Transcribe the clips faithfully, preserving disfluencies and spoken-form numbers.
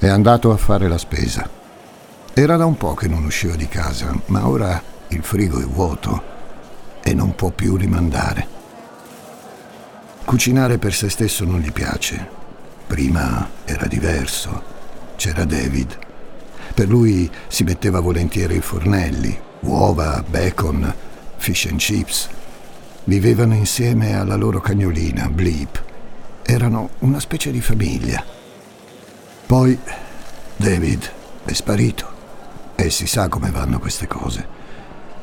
È andato a fare la spesa. Era da un po' che non usciva di casa, ma ora il frigo è vuoto e non può più rimandare. Cucinare per se stesso non gli piace. Prima era diverso. C'era David. Per lui si metteva volentieri i fornelli, uova, bacon, fish and chips. Vivevano insieme alla loro cagnolina, Bleep. Erano una specie di famiglia. Poi David è sparito e si sa come vanno queste cose.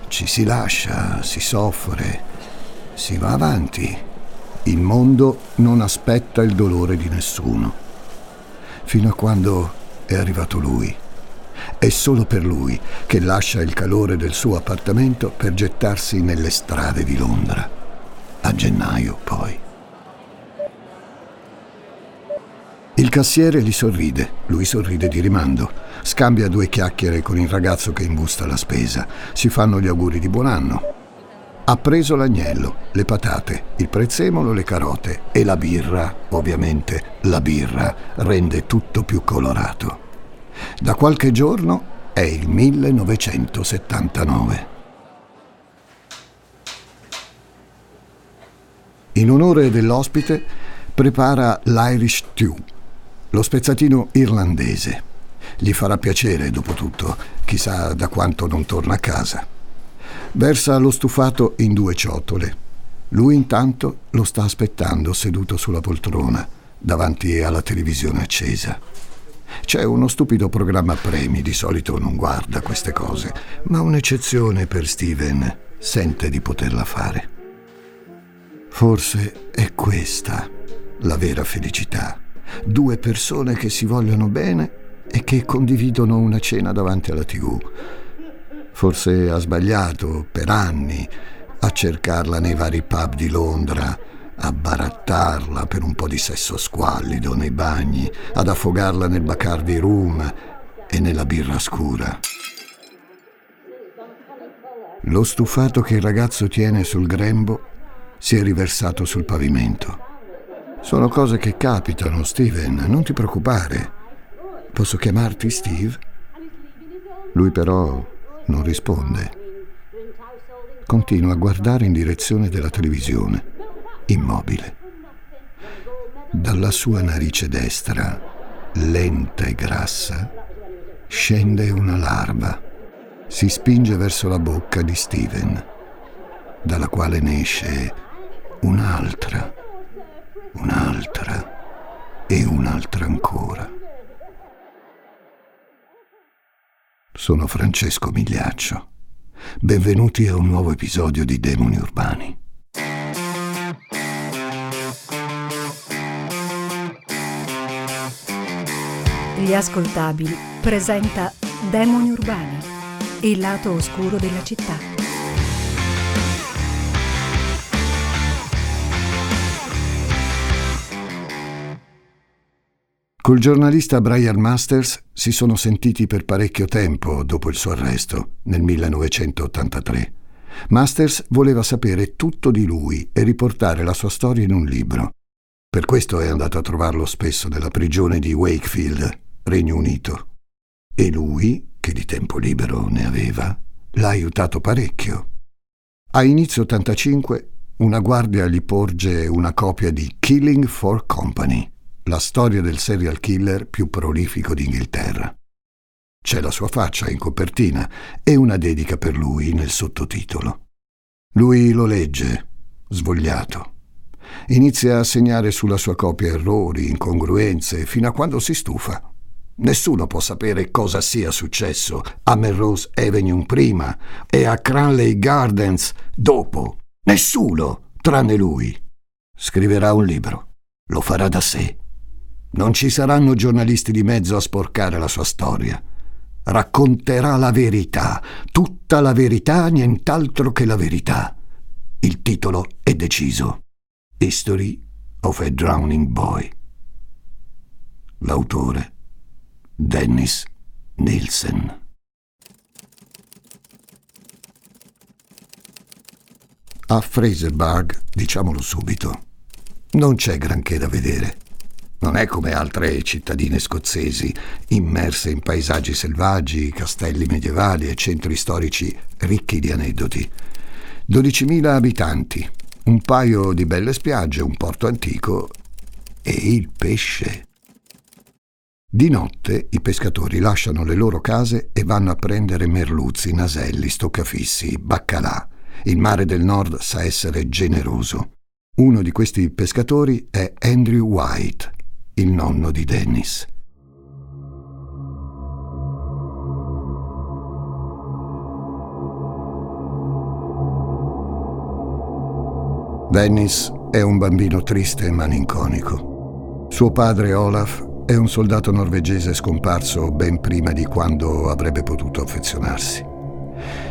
Ci si lascia, si soffre, si va avanti. Il mondo non aspetta il dolore di nessuno. Fino a quando è arrivato lui. È solo per lui che lascia il calore del suo appartamento per gettarsi nelle strade di Londra. A gennaio, poi. Il cassiere gli sorride, lui sorride di rimando. Scambia due chiacchiere con il ragazzo che imbusta la spesa. Si fanno gli auguri di buon anno. Ha preso l'agnello, le patate, il prezzemolo, le carote e la birra. Ovviamente la birra rende tutto più colorato. Da qualche giorno è il millenovecentosettantanove. In onore dell'ospite prepara l'Irish Stew. Lo spezzatino irlandese. Gli farà piacere, dopo tutto, chissà da quanto non torna a casa. Versa lo stufato in due ciotole. Lui intanto lo sta aspettando seduto sulla poltrona, davanti alla televisione accesa. C'è uno stupido programma premi, di solito non guarda queste cose, ma un'eccezione per Steven sente di poterla fare. Forse è questa la vera felicità. Due persone che si vogliono bene e che condividono una cena davanti alla tivù. Forse ha sbagliato per anni a cercarla nei vari pub di Londra, a barattarla per un po' di sesso squallido nei bagni, ad affogarla nel Bacardi Rum e nella birra scura. Lo stufato che il ragazzo tiene sul grembo si è riversato sul pavimento. Sono cose che capitano, Steven, non ti preoccupare. Posso chiamarti Steve? Lui però non risponde. Continua a guardare in direzione della televisione, immobile. Dalla sua narice destra, lenta e grassa, scende una larva. Si spinge verso la bocca di Steven, dalla quale ne esce un'altra. Un'altra e un'altra ancora. Sono Francesco Migliaccio. Benvenuti a un nuovo episodio di Demoni Urbani. Gli Ascoltabili presenta Demoni Urbani, il lato oscuro della città. Col giornalista Brian Masters si sono sentiti per parecchio tempo dopo il suo arresto, nel millenovecentottantatré. Masters voleva sapere tutto di lui e riportare la sua storia in un libro. Per questo è andato a trovarlo spesso nella prigione di Wakefield, Regno Unito. E lui, che di tempo libero ne aveva, l'ha aiutato parecchio. A inizio ottantacinque, una guardia gli porge una copia di Killing for Company, la storia del serial killer più prolifico d'Inghilterra. C'è la sua faccia in copertina e una dedica per lui nel sottotitolo. Lui lo legge, svogliato. Inizia a segnare sulla sua copia errori, incongruenze, fino a quando si stufa. Nessuno può sapere cosa sia successo a Melrose Avenue prima e a Cranley Gardens dopo. Nessuno, tranne lui. Scriverà un libro. Lo farà da sé. Non ci saranno giornalisti di mezzo a sporcare la sua storia. Racconterà la verità, tutta la verità, nient'altro che la verità. Il titolo è deciso. History of a Drowning Boy. L'autore Dennis Nilsen. A Fraserburgh, diciamolo subito, non c'è granché da vedere. Non è come altre cittadine scozzesi, immerse in paesaggi selvaggi, castelli medievali e centri storici ricchi di aneddoti. dodicimila abitanti, un paio di belle spiagge, un porto antico e il pesce. Di notte i pescatori lasciano le loro case e vanno a prendere merluzzi, naselli, stoccafissi, baccalà. Il mare del nord sa essere generoso. Uno di questi pescatori è Andrew White, il nonno di Dennis. Dennis è un bambino triste e malinconico. Suo padre Olaf è un soldato norvegese scomparso ben prima di quando avrebbe potuto affezionarsi.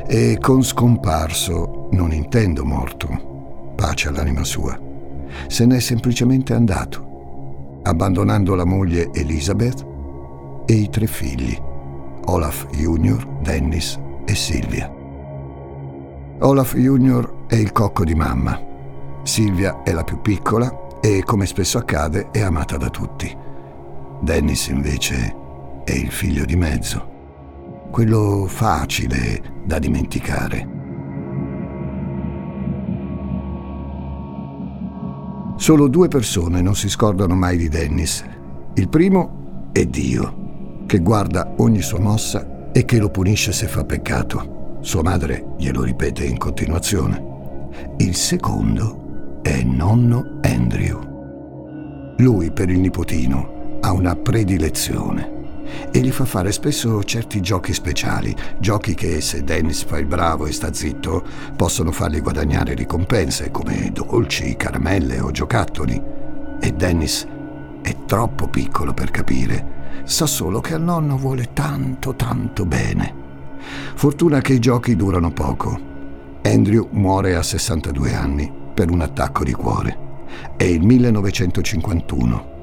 E con scomparso non intendo morto, pace all'anima sua. Se n'è semplicemente andato, abbandonando la moglie Elizabeth e i tre figli, Olaf Junior, Dennis e Silvia. Olaf Junior è il cocco di mamma. Silvia è la più piccola e, come spesso accade, è amata da tutti. Dennis, invece, è il figlio di mezzo, quello facile da dimenticare. Solo due persone non si scordano mai di Dennis. Il primo è Dio, che guarda ogni sua mossa e che lo punisce se fa peccato. Sua madre glielo ripete in continuazione. Il secondo è nonno Andrew. Lui per il nipotino ha una predilezione e gli fa fare spesso certi giochi speciali, giochi che, se Dennis fa il bravo e sta zitto, possono fargli guadagnare ricompense come dolci, caramelle o giocattoli. E Dennis è troppo piccolo per capire, sa solo che al nonno vuole tanto tanto bene. Fortuna che i giochi durano poco. Andrew muore a sessantadue anni per un attacco di cuore. È il millenovecentocinquantuno.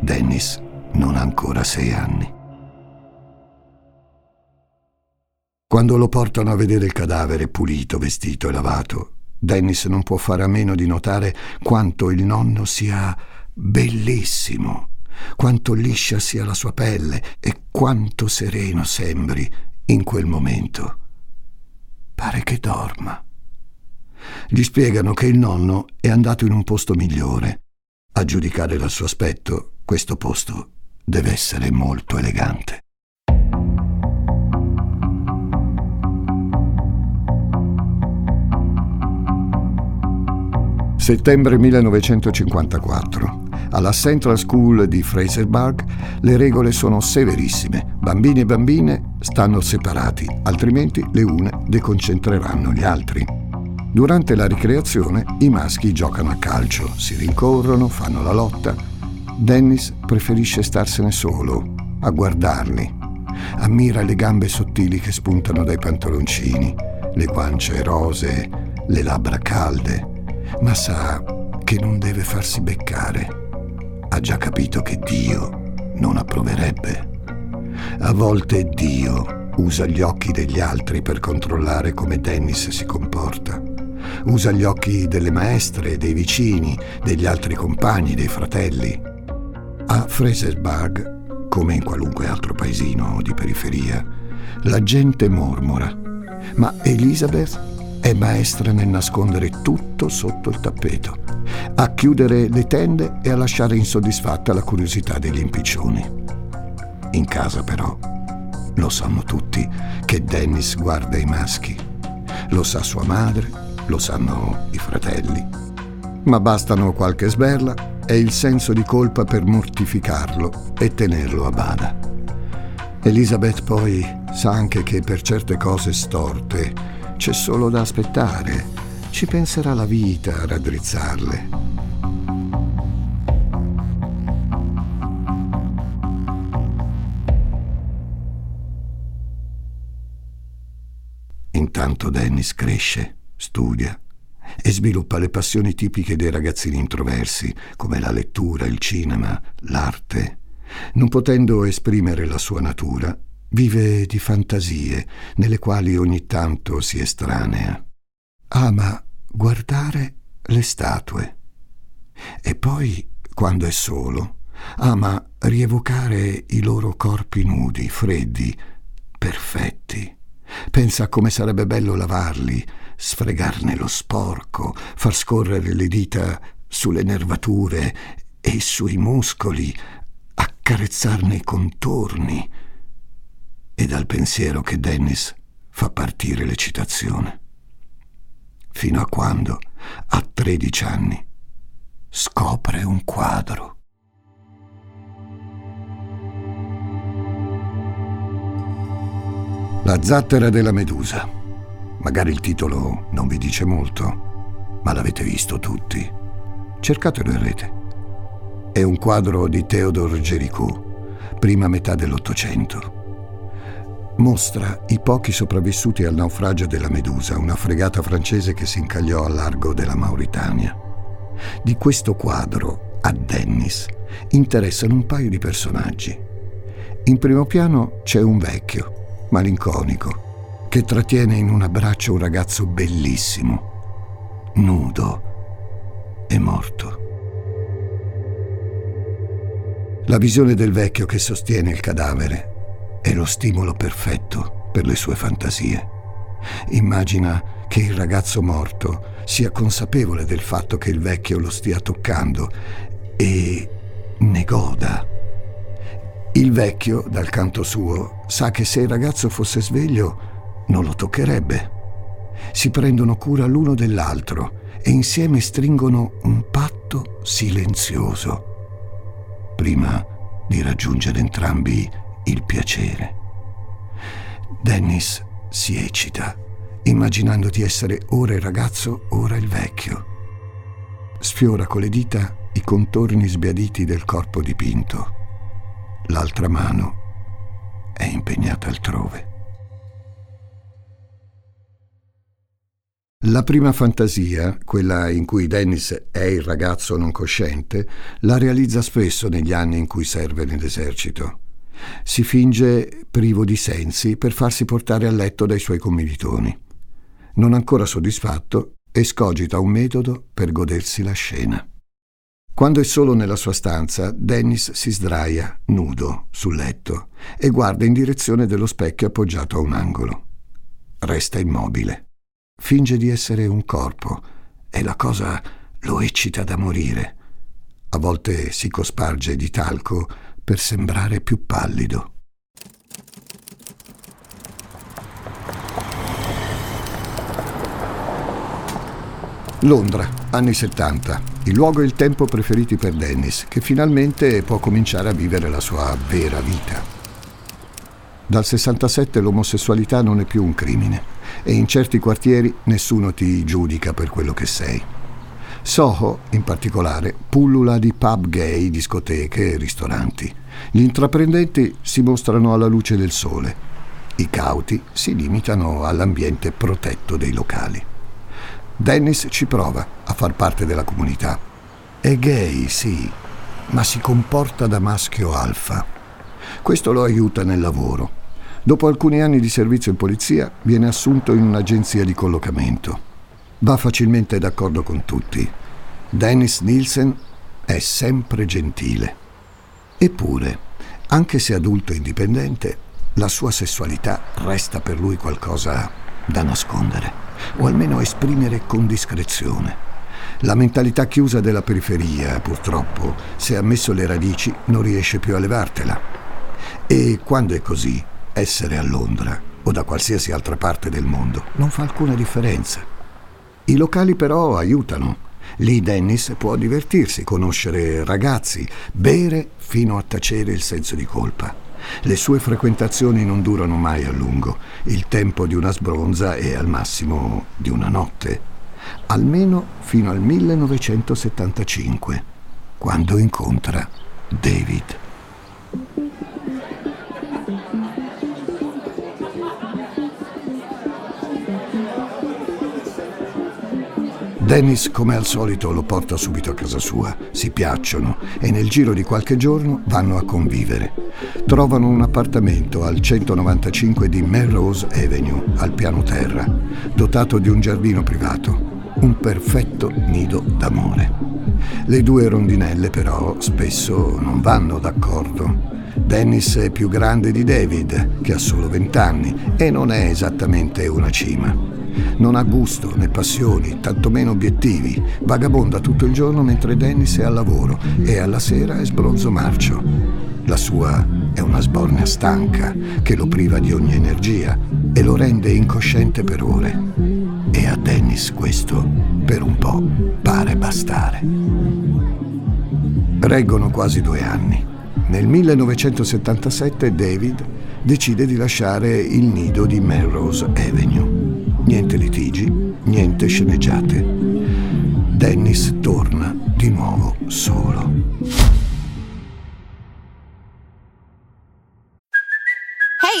Dennis non ha ancora sei anni. Quando lo portano a vedere il cadavere pulito, vestito e lavato, Dennis non può fare a meno di notare quanto il nonno sia bellissimo, quanto liscia sia la sua pelle e quanto sereno sembri in quel momento. Pare che dorma. Gli spiegano che il nonno è andato in un posto migliore. A giudicare dal suo aspetto, questo posto deve essere molto elegante. Settembre millenovecentocinquantaquattro. Alla Central School di Fraserburgh le regole sono severissime. Bambini e bambine stanno separati, altrimenti le une deconcentreranno gli altri. Durante la ricreazione i maschi giocano a calcio, si rincorrono, fanno la lotta. Dennis preferisce starsene solo, a guardarli. Ammira le gambe sottili che spuntano dai pantaloncini, le guance rosee, le labbra calde. Ma sa che non deve farsi beccare. Ha già capito che Dio non approverebbe. A volte Dio usa gli occhi degli altri per controllare come Dennis si comporta. Usa gli occhi delle maestre, dei vicini, degli altri compagni, dei fratelli. A Fraserburgh, come in qualunque altro paesino di periferia, la gente mormora, ma Elizabeth è maestra nel nascondere tutto sotto il tappeto, a chiudere le tende e a lasciare insoddisfatta la curiosità degli impiccioni. In casa, però, lo sanno tutti che Dennis guarda i maschi. Lo sa sua madre, lo sanno i fratelli. Ma bastano qualche sberla e il senso di colpa per mortificarlo e tenerlo a bada. Elizabeth poi sa anche che per certe cose storte c'è solo da aspettare. Ci penserà la vita a raddrizzarle. Intanto Dennis cresce, studia e sviluppa le passioni tipiche dei ragazzini introversi, come la lettura, il cinema, l'arte. Non potendo esprimere la sua natura, vive di fantasie nelle quali ogni tanto si estranea. Ama guardare le statue. E poi, quando è solo, ama rievocare i loro corpi nudi, freddi, perfetti. Pensa a come sarebbe bello lavarli, sfregarne lo sporco, far scorrere le dita sulle nervature e sui muscoli, accarezzarne i contorni. E dal pensiero che Dennis fa partire l'eccitazione. Fino a quando, a tredici anni, scopre un quadro. La zattera della medusa. Magari il titolo non vi dice molto, ma l'avete visto tutti. Cercatelo in rete. È un quadro di Théodore Géricault, prima metà dell'Ottocento. Mostra i pochi sopravvissuti al naufragio della Medusa, una fregata francese che si incagliò al largo della Mauritania. Di questo quadro, a Dennis, interessano un paio di personaggi. In primo piano c'è un vecchio, malinconico, che trattiene in un abbraccio un ragazzo bellissimo, nudo e morto. La visione del vecchio che sostiene il cadavere è lo stimolo perfetto per le sue fantasie. Immagina che il ragazzo morto sia consapevole del fatto che il vecchio lo stia toccando e ne goda. Il vecchio, dal canto suo, sa che se il ragazzo fosse sveglio non lo toccherebbe. Si prendono cura l'uno dell'altro e insieme stringono un patto silenzioso prima di raggiungere entrambi il piacere. Dennis si eccita, immaginando di essere ora il ragazzo, ora il vecchio. Sfiora con le dita i contorni sbiaditi del corpo dipinto. L'altra mano è impegnata altrove. La prima fantasia, quella in cui Dennis è il ragazzo non cosciente, la realizza spesso negli anni in cui serve nell'esercito. Si finge privo di sensi per farsi portare a letto dai suoi commilitoni. Non ancora soddisfatto, escogita un metodo per godersi la scena. Quando è solo nella sua stanza, Dennis si sdraia, nudo, sul letto e guarda in direzione dello specchio appoggiato a un angolo. Resta immobile. Finge di essere un corpo e la cosa lo eccita da morire. A volte si cosparge di talco per sembrare più pallido. Londra, anni settanta, il luogo e il tempo preferiti per Dennis, che finalmente può cominciare a vivere la sua vera vita. Dal sessantasette l'omosessualità non è più un crimine e in certi quartieri nessuno ti giudica per quello che sei. Soho, in particolare, pullula di pub gay, discoteche e ristoranti. Gli intraprendenti si mostrano alla luce del sole, i cauti si limitano all'ambiente protetto dei locali. Dennis ci prova a far parte della comunità. È gay, sì, ma si comporta da maschio alfa. Questo lo aiuta nel lavoro. Dopo alcuni anni di servizio in polizia, viene assunto in un'agenzia di collocamento. Va facilmente d'accordo con tutti. Dennis Nilsen è sempre gentile. Eppure, anche se adulto e indipendente, la sua sessualità resta per lui qualcosa da nascondere, o almeno esprimere con discrezione. La mentalità chiusa della periferia, purtroppo, se ha messo le radici, non riesce più a levartela. E quando è così, essere a Londra o da qualsiasi altra parte del mondo non fa alcuna differenza. I locali però aiutano. Lì Dennis può divertirsi, conoscere ragazzi, bere fino a tacere il senso di colpa. Le sue frequentazioni non durano mai a lungo, il tempo di una sbronza è al massimo di una notte, almeno fino al millenovecentosettantacinque, quando incontra David. Dennis, come al solito, lo porta subito a casa sua, si piacciono e nel giro di qualche giorno vanno a convivere. Trovano un appartamento al centonovantacinque di Melrose Avenue, al piano terra, dotato di un giardino privato, un perfetto nido d'amore. Le due rondinelle però spesso non vanno d'accordo. Dennis è più grande di David, che ha solo vent'anni, e non è esattamente una cima. Non ha gusto né passioni, tantomeno obiettivi. Vagabonda tutto il giorno mentre Dennis è al lavoro e alla sera è sbronzo marcio. La sua è una sbornia stanca che lo priva di ogni energia e lo rende incosciente per ore. E a Dennis questo, per un po', pare bastare. Reggono quasi due anni. Nel millenovecentosettantasette David decide di lasciare il nido di Melrose Avenue. Niente litigi, niente sceneggiate. Dennis torna di nuovo solo. Hey,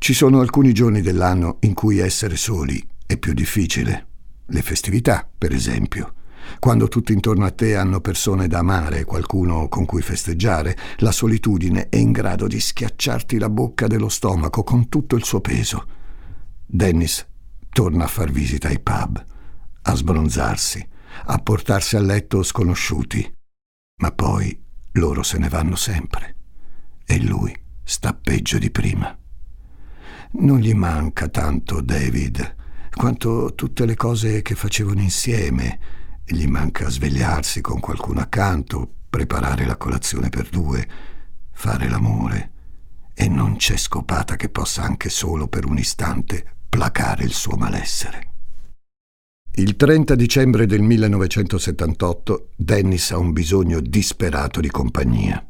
Ci sono alcuni giorni dell'anno in cui essere soli è più difficile. Le festività, per esempio. Quando tutti intorno a te hanno persone da amare, qualcuno con cui festeggiare, la solitudine è in grado di schiacciarti la bocca dello stomaco con tutto il suo peso. Dennis torna a far visita ai pub, a sbronzarsi, a portarsi a letto sconosciuti. Ma poi loro se ne vanno sempre. E lui sta peggio di prima. Non gli manca tanto David, quanto tutte le cose che facevano insieme. Gli manca svegliarsi con qualcuno accanto, preparare la colazione per due, fare l'amore. E non c'è scopata che possa anche solo per un istante placare il suo malessere. Il trenta dicembre del millenovecentosettantotto Dennis ha un bisogno disperato di compagnia.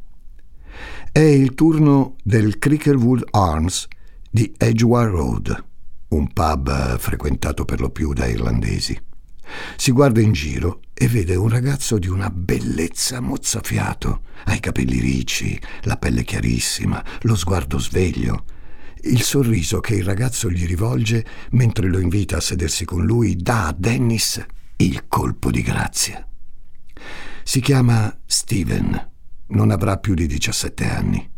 È il turno del Cricklewood Arms di Edgware Road, un pub frequentato per lo più da irlandesi. Si guarda in giro e vede un ragazzo di una bellezza mozzafiato, ha i capelli ricci, la pelle chiarissima, lo sguardo sveglio. Il sorriso che il ragazzo gli rivolge mentre lo invita a sedersi con lui dà a Dennis il colpo di grazia. Si chiama Steven, non avrà più di diciassette anni.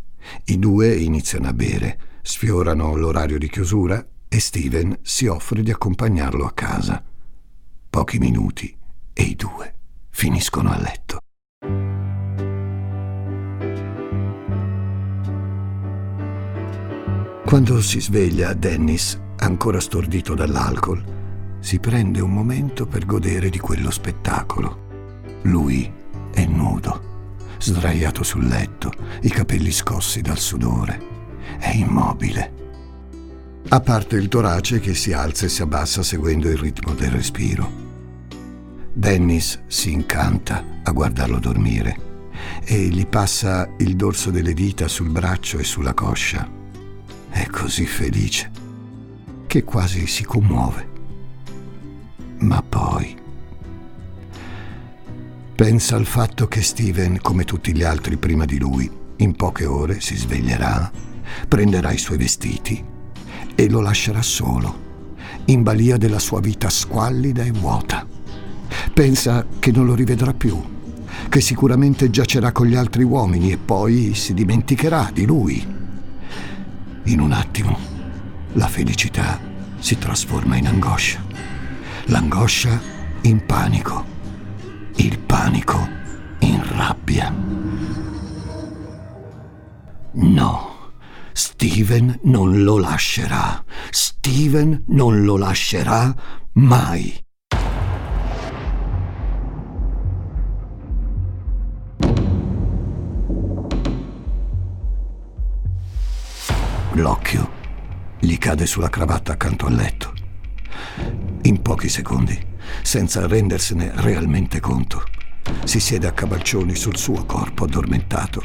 I due iniziano a bere, sfiorano l'orario di chiusura e Steven si offre di accompagnarlo a casa. Pochi minuti e i due finiscono a letto. Quando si sveglia, Dennis, ancora stordito dall'alcol, si prende un momento per godere di quello spettacolo. Lui è nudo, sdraiato sul letto, i capelli scossi dal sudore. È immobile, a parte il torace che si alza e si abbassa seguendo il ritmo del respiro. Dennis si incanta a guardarlo dormire e gli passa il dorso delle dita sul braccio e sulla coscia. È così felice che quasi si commuove. Ma poi pensa al fatto che Steven, come tutti gli altri prima di lui, in poche ore si sveglierà, prenderà i suoi vestiti e lo lascerà solo, in balia della sua vita squallida e vuota. Pensa che non lo rivedrà più, che sicuramente giacerà con gli altri uomini e poi si dimenticherà di lui. In un attimo la felicità si trasforma in angoscia, l'angoscia in panico, il panico in rabbia. No. Steven non lo lascerà. Steven non lo lascerà mai. L'occhio gli cade sulla cravatta accanto al letto. In pochi secondi, senza rendersene realmente conto, si siede a cavalcioni sul suo corpo addormentato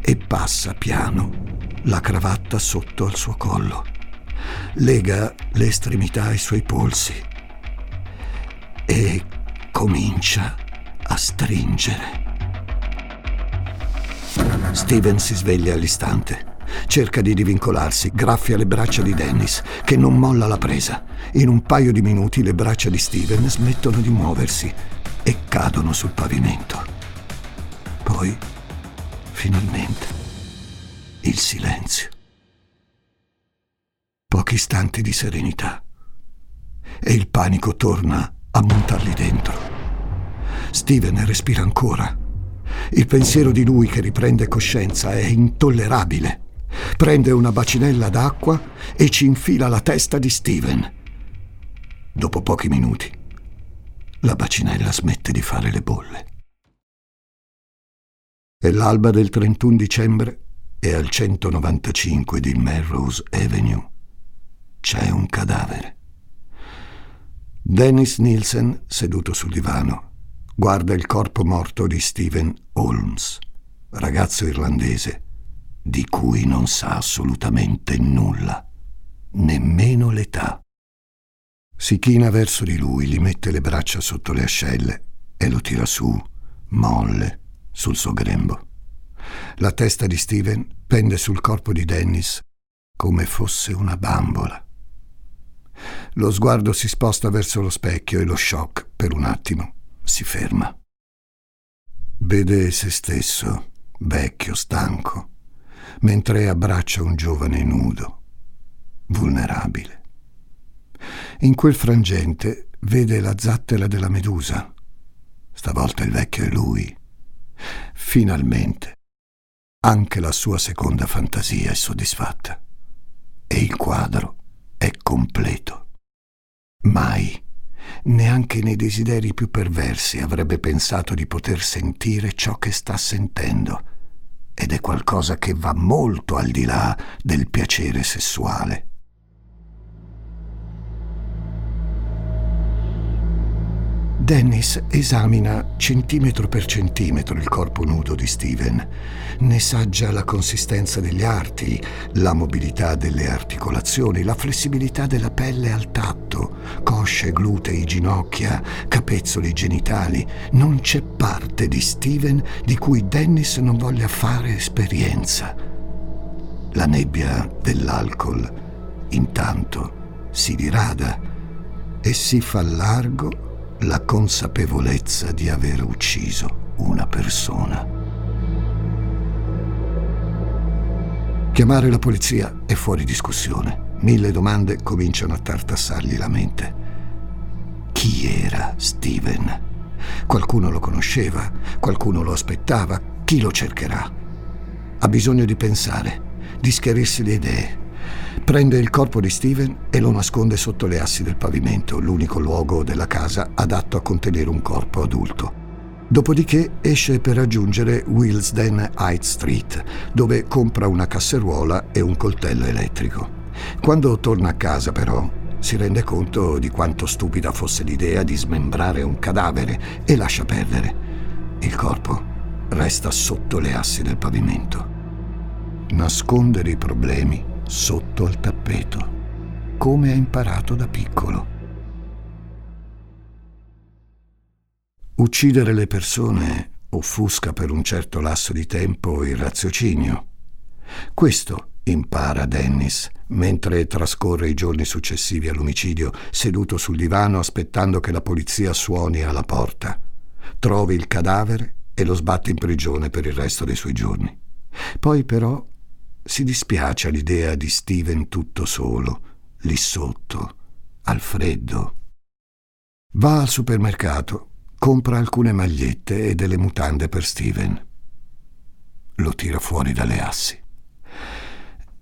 e passa piano la cravatta sotto al suo collo. Lega le estremità ai suoi polsi e comincia a stringere. Steven si sveglia all'istante. Cerca di divincolarsi, graffia le braccia di Dennis, che non molla la presa. In un paio di minuti le braccia di Steven smettono di muoversi e cadono sul pavimento. Poi, finalmente, il silenzio. Pochi istanti di serenità. E il panico torna a montarli dentro. Steven respira ancora. Il pensiero di lui che riprende coscienza è intollerabile. Prende una bacinella d'acqua e ci infila la testa di Steven. Dopo pochi minuti, la bacinella smette di fare le bolle. È l'alba del trentuno dicembre e al centonovantacinque di Melrose Avenue c'è un cadavere. Dennis Nilsen, seduto sul divano, guarda il corpo morto di Steven Holmes, ragazzo irlandese di cui non sa assolutamente nulla, nemmeno l'età. Si china verso di lui, gli mette le braccia sotto le ascelle e lo tira su, molle, sul suo grembo. La testa di Steven pende sul corpo di Dennis come fosse una bambola. Lo sguardo si sposta verso lo specchio e lo shock, per un attimo, si ferma. Vede se stesso, vecchio, stanco, mentre abbraccia un giovane nudo, vulnerabile. In quel frangente vede la zattera della Medusa. Stavolta il vecchio è lui. Finalmente, anche la sua seconda fantasia è soddisfatta. E il quadro è completo. Mai, neanche nei desideri più perversi, avrebbe pensato di poter sentire ciò che sta sentendo, ed è qualcosa che va molto al di là del piacere sessuale. Dennis esamina centimetro per centimetro il corpo nudo di Steven. Ne sa già la consistenza degli arti, la mobilità delle articolazioni, la flessibilità della pelle al tatto, cosce, glutei, ginocchia, capezzoli genitali. Non c'è parte di Steven di cui Dennis non voglia fare esperienza. La nebbia dell'alcol, intanto, si dirada e si fa largo la consapevolezza di aver ucciso una persona. Chiamare la polizia è fuori discussione. Mille domande cominciano a tartassargli la mente. Chi era Steven? Qualcuno lo conosceva, qualcuno lo aspettava, chi lo cercherà? Ha bisogno di pensare, di schiarirsi le idee. Prende il corpo di Steven e lo nasconde sotto le assi del pavimento, l'unico luogo della casa adatto a contenere un corpo adulto. Dopodiché esce per raggiungere Willesden High Street, dove compra una casseruola e un coltello elettrico. Quando torna a casa, però, si rende conto di quanto stupida fosse l'idea di smembrare un cadavere e lascia perdere. Il corpo resta sotto le assi del pavimento. Nascondere i problemi sotto al tappeto, come ha imparato da piccolo. Uccidere le persone offusca per un certo lasso di tempo il raziocinio. Questo impara Dennis mentre trascorre i giorni successivi all'omicidio, seduto sul divano aspettando che la polizia suoni alla porta, trovi il cadavere e lo sbatte in prigione per il resto dei suoi giorni. Poi però si dispiace all'idea di Steven tutto solo, lì sotto, al freddo. Va al supermercato, compra alcune magliette e delle mutande per Steven. Lo tira fuori dalle assi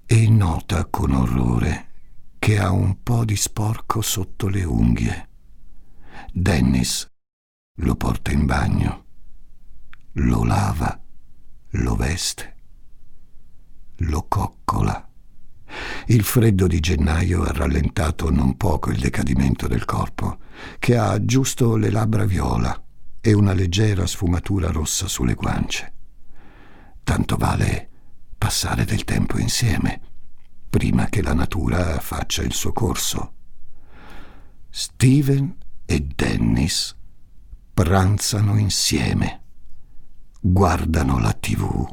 e nota con orrore che ha un po' di sporco sotto le unghie. Dennis lo porta in bagno, lo lava, lo veste, lo coccola. Il freddo di gennaio ha rallentato non poco il decadimento del corpo, che ha giusto le labbra viola e una leggera sfumatura rossa sulle guance. Tanto vale passare del tempo insieme, prima che la natura faccia il suo corso. Steven e Dennis Pranzano insieme, guardano la tivù,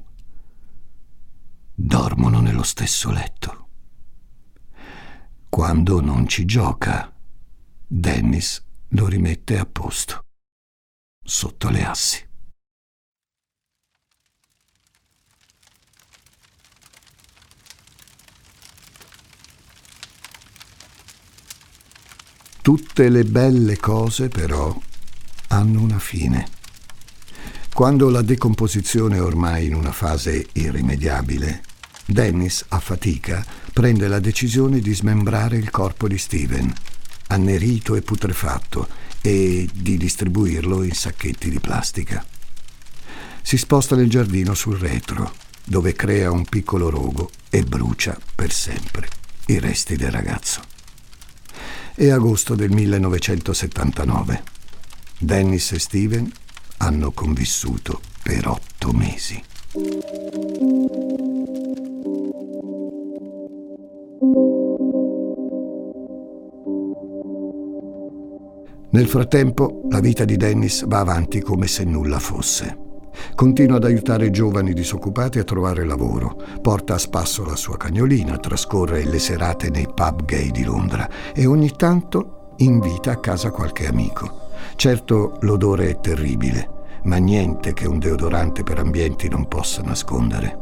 dormono nello stesso letto. Quando non ci gioca, Dennis lo rimette a posto, sotto le assi. Tutte le belle cose, però, hanno una fine. Quando la decomposizione è ormai in una fase irrimediabile, Dennis, a fatica, prende la decisione di smembrare il corpo di Steven, annerito e putrefatto, e di distribuirlo in sacchetti di plastica. Si sposta nel giardino sul retro, dove crea un piccolo rogo e brucia per sempre i resti del ragazzo. È agosto del millenovecentosettantanove. Dennis e Steven hanno convissuto per otto mesi. Nel frattempo, la vita di Dennis va avanti come se nulla fosse. Continua ad aiutare giovani disoccupati a trovare lavoro, porta a spasso la sua cagnolina, trascorre le serate nei pub gay di Londra e ogni tanto invita a casa qualche amico. Certo, l'odore è terribile, ma niente che un deodorante per ambienti non possa nascondere.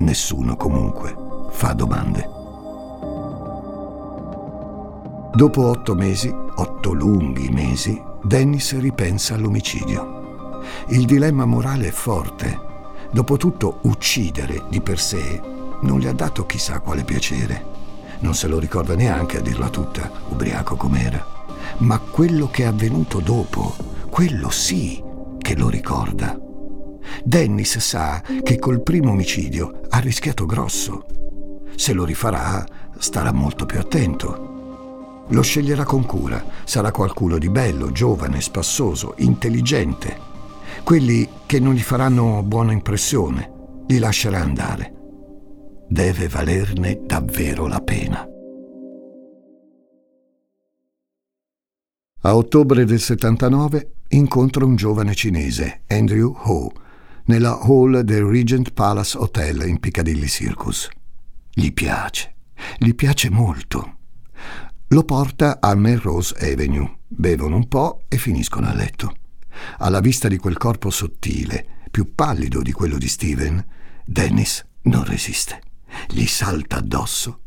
Nessuno, comunque, fa domande. Dopo otto mesi, otto lunghi mesi, Dennis ripensa all'omicidio. Il dilemma morale è forte. Dopotutto, uccidere di per sé non gli ha dato chissà quale piacere. Non se lo ricorda neanche, a dirla tutta, ubriaco com'era. Ma quello che è avvenuto dopo, quello sì che lo ricorda. Dennis sa che col primo omicidio ha rischiato grosso. Se lo rifarà, starà molto più attento. Lo sceglierà con cura, sarà qualcuno di bello, giovane, spassoso, intelligente. Quelli che non gli faranno buona impressione, li lascerà andare. Deve valerne davvero la pena. A ottobre del settantanove incontra un giovane cinese, Andrew Ho, nella hall del Regent Palace Hotel in Piccadilly Circus. Gli piace, gli piace molto. Lo porta a Melrose Avenue, bevono un po' e finiscono a letto. Alla vista di quel corpo sottile, più pallido di quello di Steven, Dennis non resiste. Gli salta addosso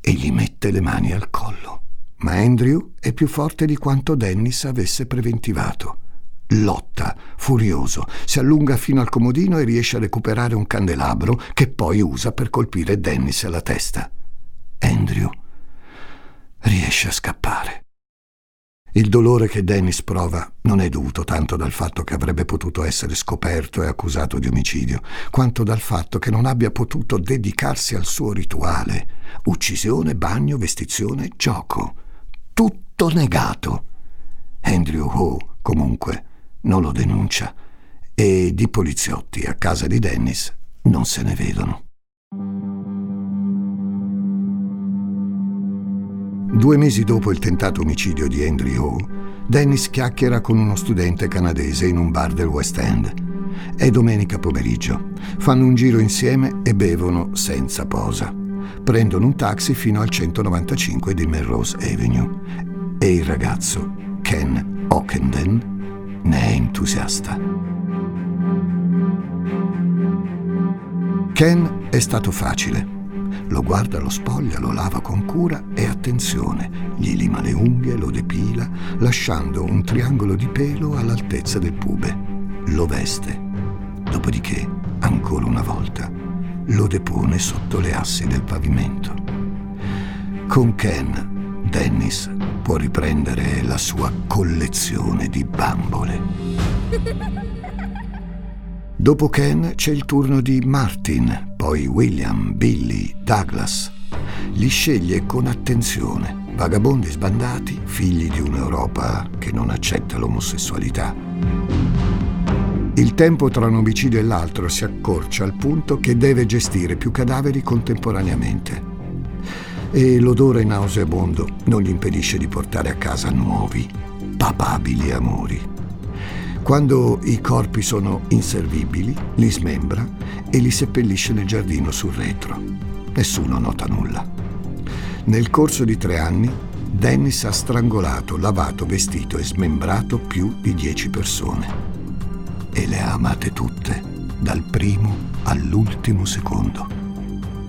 e gli mette le mani al collo. Ma Andrew è più forte di quanto Dennis avesse preventivato. Lotta, furioso, si allunga fino al comodino e riesce a recuperare un candelabro che poi usa per colpire Dennis alla testa. Andrew riesce a scappare. Il dolore che Dennis prova non è dovuto tanto dal fatto che avrebbe potuto essere scoperto e accusato di omicidio, quanto dal fatto che non abbia potuto dedicarsi al suo rituale. Uccisione, bagno, vestizione, gioco. Tutto negato. Andrew Ho, comunque, non lo denuncia e di poliziotti a casa di Dennis non se ne vedono. Due mesi dopo il tentato omicidio di Andrew Ho, Dennis chiacchiera con uno studente canadese in un bar del West End. È domenica pomeriggio. Fanno un giro insieme e bevono senza posa. Prendono un taxi fino al centonovantacinque di Melrose Avenue. E il ragazzo, Ken Ockenden, ne è entusiasta. Ken è stato facile. Lo guarda, lo spoglia, lo lava con cura e attenzione, gli lima le unghie, lo depila, lasciando un triangolo di pelo all'altezza del pube. Lo veste. Dopodiché, ancora una volta, lo depone sotto le assi del pavimento. Con Ken, Dennis può riprendere la sua collezione di bambole. Dopo Ken c'è il turno di Martin. Poi William, Billy, Douglas. Li sceglie con attenzione, vagabondi sbandati, figli di un'Europa che non accetta l'omosessualità. Il tempo tra un omicidio e l'altro si accorcia al punto che deve gestire più cadaveri contemporaneamente. E l'odore nauseabondo non gli impedisce di portare a casa nuovi, papabili amori. Quando i corpi sono inservibili, li smembra e li seppellisce nel giardino sul retro. Nessuno nota nulla. Nel corso di tre anni, Dennis ha strangolato, lavato, vestito e smembrato più di dieci persone. E le ha amate tutte, dal primo all'ultimo secondo.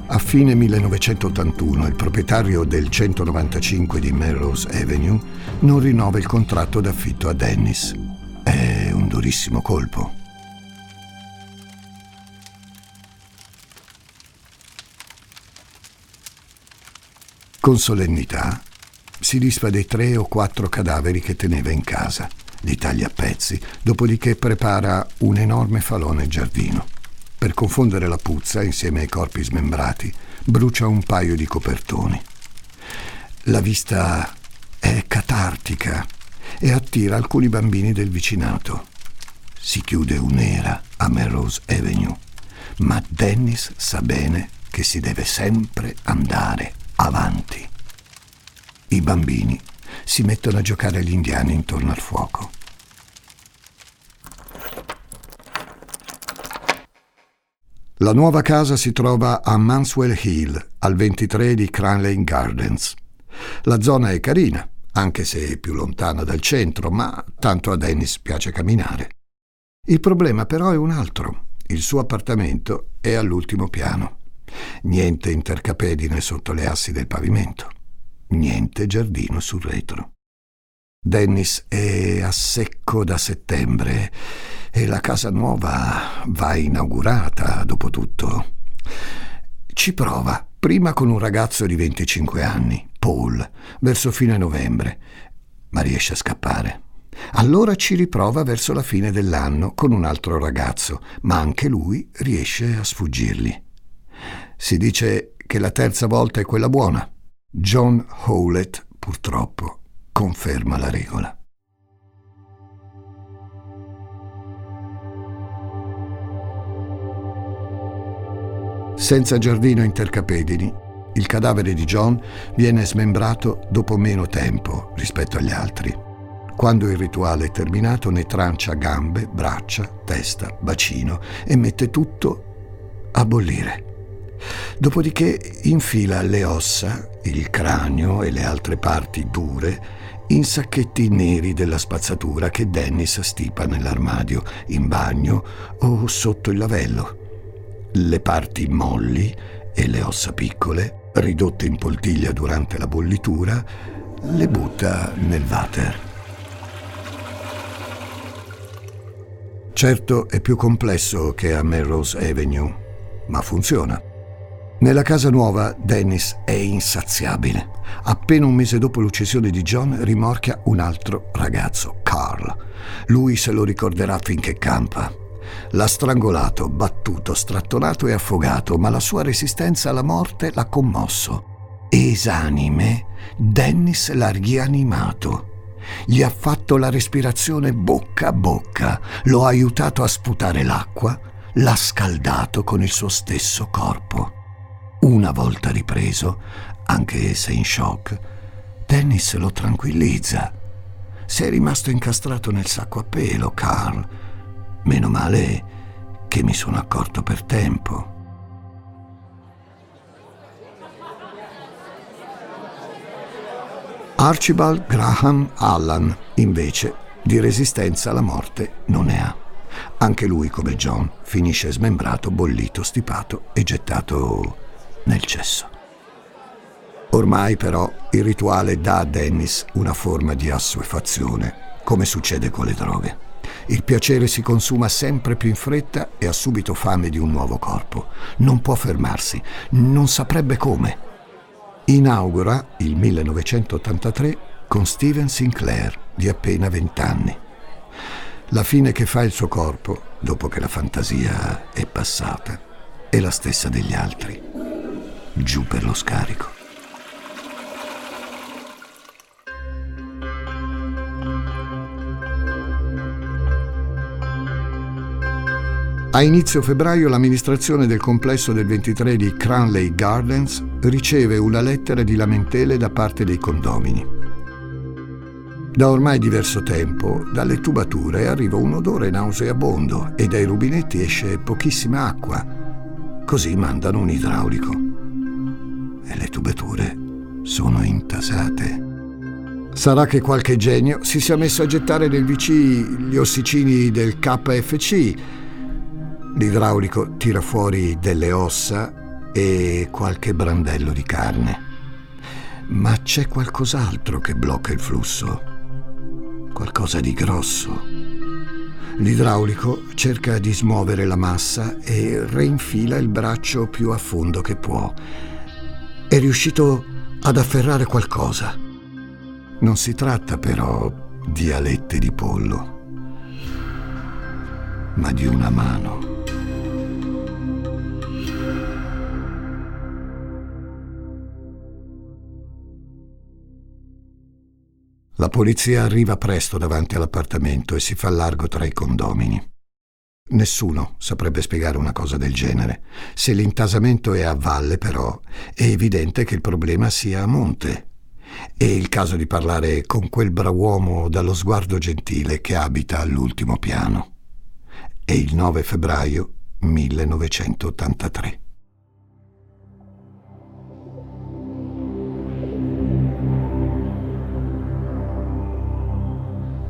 A fine millenovecentottantuno il proprietario del centonovantacinque di Melrose Avenue non rinnova il contratto d'affitto a Dennis. È un durissimo colpo. Con solennità si disfa dei tre o quattro cadaveri che teneva in casa, li taglia a pezzi, dopodiché prepara un enorme falò nel giardino. Per confondere la puzza, insieme ai corpi smembrati, brucia un paio di copertoni. La vista è catartica e attira alcuni bambini del vicinato. Si chiude un'era a Melrose Avenue, ma Dennis sa bene che si deve sempre andare avanti. I bambini si mettono a giocare agli indiani intorno al fuoco. La nuova casa si trova a Manswell Hill, al ventitré di Cranley Gardens. La zona è carina, anche se più lontana dal centro, ma tanto a Dennis piace camminare. Il problema però è un altro. Il suo appartamento è all'ultimo piano. Niente intercapedine sotto le assi del pavimento. Niente giardino sul retro. Dennis è a secco da settembre e la casa nuova va inaugurata, dopo tutto. Ci prova, prima con un ragazzo di venticinque anni, Paul, verso fine novembre, ma riesce a scappare. Allora ci riprova verso la fine dell'anno con un altro ragazzo, ma anche lui riesce a sfuggirgli. Si dice che la terza volta è quella buona. John Howlett, purtroppo, conferma la regola. Senza giardino intercapedini, il cadavere di John viene smembrato dopo meno tempo rispetto agli altri. Quando il rituale è terminato, ne trancia gambe, braccia, testa, bacino e mette tutto a bollire. Dopodiché infila le ossa, il cranio e le altre parti dure in sacchetti neri della spazzatura che Dennis stipa nell'armadio, in bagno o sotto il lavello. Le parti molli e le ossa piccole, ridotte in poltiglia durante la bollitura, le butta nel water. Certo è più complesso che a Melrose Avenue, ma funziona. Nella casa nuova Dennis è insaziabile. Appena un mese dopo l'uccisione di John rimorchia un altro ragazzo, Carl. Lui se lo ricorderà finché campa. L'ha strangolato, battuto, strattonato e affogato, ma la sua resistenza alla morte l'ha commosso. Esanime, Dennis l'ha rianimato. Gli ha fatto la respirazione bocca a bocca, lo ha aiutato a sputare l'acqua, l'ha scaldato con il suo stesso corpo. Una volta ripreso, anche se in shock, Dennis lo tranquillizza. Sei rimasto incastrato nel sacco a pelo, Carl. Meno male che mi sono accorto per tempo. Archibald Graham Allan, invece, di resistenza alla morte non ne ha. Anche lui, come John, finisce smembrato, bollito, stipato e gettato nel cesso. Ormai però il rituale dà a Dennis una forma di assuefazione, come succede con le droghe. Il piacere si consuma sempre più in fretta e ha subito fame di un nuovo corpo. Non può fermarsi, non saprebbe come. Inaugura il millenovecentottantatré con Steven Sinclair, di appena vent'anni. La fine che fa il suo corpo, dopo che la fantasia è passata, è la stessa degli altri. Giù per lo scarico. A inizio febbraio l'amministrazione del complesso del ventitré di Cranley Gardens riceve una lettera di lamentele da parte dei condomini. Da ormai diverso tempo dalle tubature arriva un odore nauseabondo e dai rubinetti esce pochissima acqua. Così mandano un idraulico. E le tubature sono intasate. Sarà che qualche genio si sia messo a gettare nel V C gli ossicini del K F C. L'idraulico tira fuori delle ossa e qualche brandello di carne. Ma c'è qualcos'altro che blocca il flusso. Qualcosa di grosso. L'idraulico cerca di smuovere la massa e reinfila il braccio più a fondo che può. È riuscito ad afferrare qualcosa. Non si tratta però di alette di pollo, ma di una mano. La polizia arriva presto davanti all'appartamento e si fa largo tra i condomini. Nessuno saprebbe spiegare una cosa del genere. Se l'intasamento è a valle, però, è evidente che il problema sia a monte. È il caso di parlare con quel brav'uomo dallo sguardo gentile che abita all'ultimo piano. È il nove febbraio millenovecentottantatré.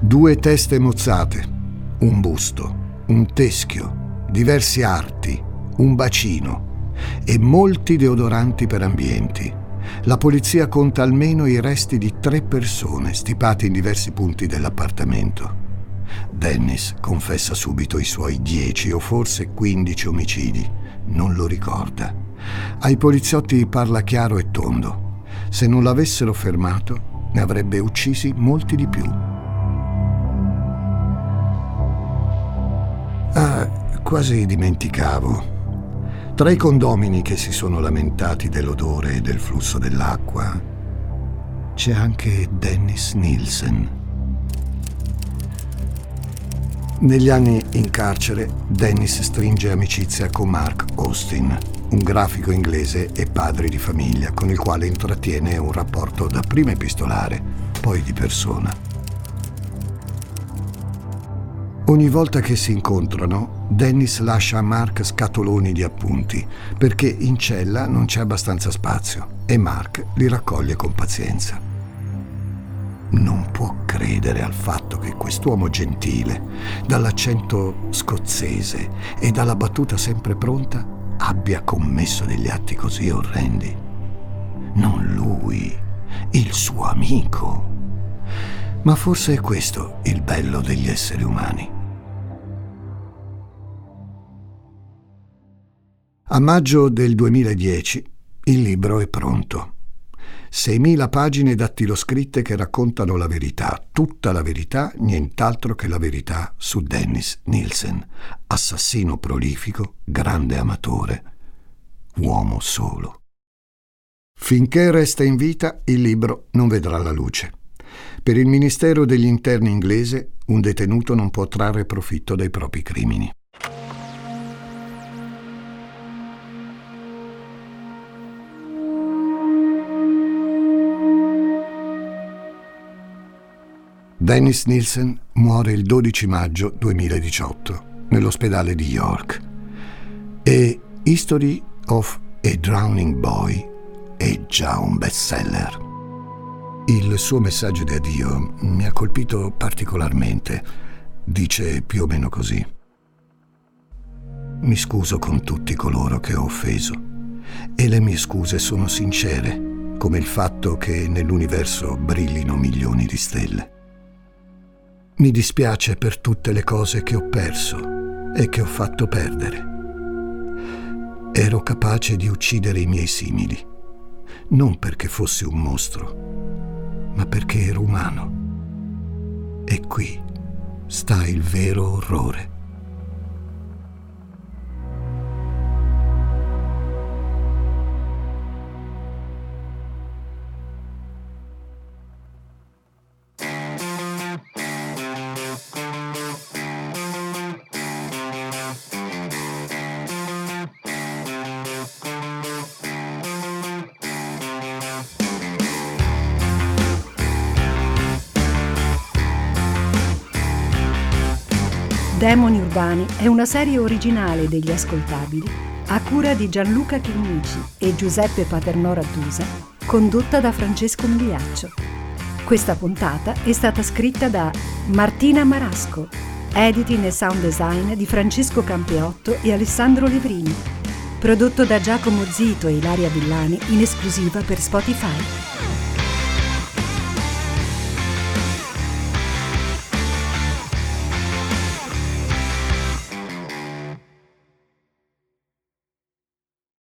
Due teste mozzate, un busto, un teschio, diversi arti, un bacino e molti deodoranti per ambienti. La polizia conta almeno i resti di tre persone stipati in diversi punti dell'appartamento. Dennis confessa subito i suoi dieci o forse quindici omicidi. Non lo ricorda. Ai poliziotti parla chiaro e tondo. Se non l'avessero fermato, ne avrebbe uccisi molti di più. Ah, quasi dimenticavo. Tra i condomini che si sono lamentati dell'odore e del flusso dell'acqua c'è anche Dennis Nilsen. Negli anni in carcere, Dennis stringe amicizia con Mark Austin, un grafico inglese e padre di famiglia con il quale intrattiene un rapporto dapprima epistolare, poi di persona. Ogni volta che si incontrano, Dennis lascia a Mark scatoloni di appunti, perché in cella non c'è abbastanza spazio e Mark li raccoglie con pazienza. Non può credere al fatto che quest'uomo gentile, dall'accento scozzese e dalla battuta sempre pronta, abbia commesso degli atti così orrendi. Non lui, il suo amico. Ma forse è questo il bello degli esseri umani. A maggio del duemiladieci il libro è pronto. seimila pagine dattiloscritte che raccontano la verità, tutta la verità, nient'altro che la verità su Dennis Nilsen, assassino prolifico, grande amatore, uomo solo. Finché resta in vita, il libro non vedrà la luce. Per il Ministero degli Interni inglese, un detenuto non può trarre profitto dai propri crimini. Dennis Nilsen muore il dodici maggio duemiladiciotto nell'ospedale di York e History of a Drowning Boy è già un bestseller. Il suo messaggio di addio mi ha colpito particolarmente. Dice più o meno così: mi scuso con tutti coloro che ho offeso e le mie scuse sono sincere, come il fatto che nell'universo brillino milioni di stelle. Mi dispiace per tutte le cose che ho perso e che ho fatto perdere. Ero capace di uccidere i miei simili, non perché fossi un mostro, ma perché ero umano. E qui sta il vero orrore. Demoni Urbani è una serie originale degli Ascoltabili a cura di Gianluca Chinnici e Giuseppe Paternò Rattusa, condotta da Francesco Migliaccio. Questa puntata è stata scritta da Martina Marasco, editing e sound design di Francesco Campeotto e Alessandro Livrini, prodotto da Giacomo Zito e Ilaria Villani in esclusiva per Spotify.